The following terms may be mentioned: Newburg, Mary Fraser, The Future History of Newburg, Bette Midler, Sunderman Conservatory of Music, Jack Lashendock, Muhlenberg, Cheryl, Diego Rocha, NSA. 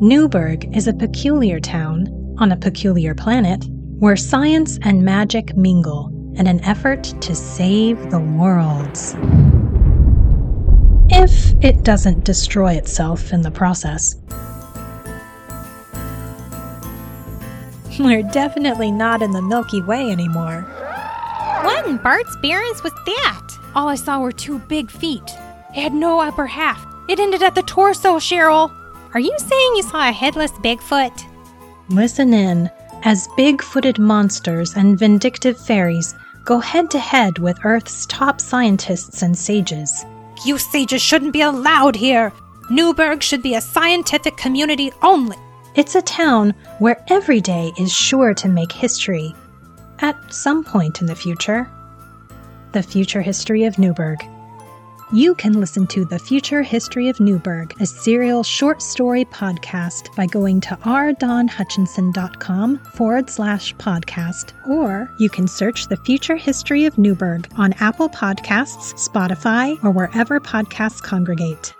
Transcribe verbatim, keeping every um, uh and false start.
Newburg is a peculiar town, on a peculiar planet, where science and magic mingle in an effort to save the worlds. If it doesn't destroy itself in the process. We're definitely not in the Milky Way anymore. What in Bart's bearings was that? All I saw were two big feet. It had no upper half. It ended at the torso, Cheryl. Are you saying you saw a headless Bigfoot? Listen in as big-footed monsters and vindictive fairies go head-to-head with Earth's top scientists and sages. You sages shouldn't be allowed here. Newburg should be a scientific community only. It's a town where every day is sure to make history, at some point in the future. The Future History of Newburg. You can listen to The Future History of Newburg, a serial short story podcast, by going to r dawn hutchinson dot com forward slash podcast, or you can search The Future History of Newburg on Apple Podcasts, Spotify, or wherever podcasts congregate.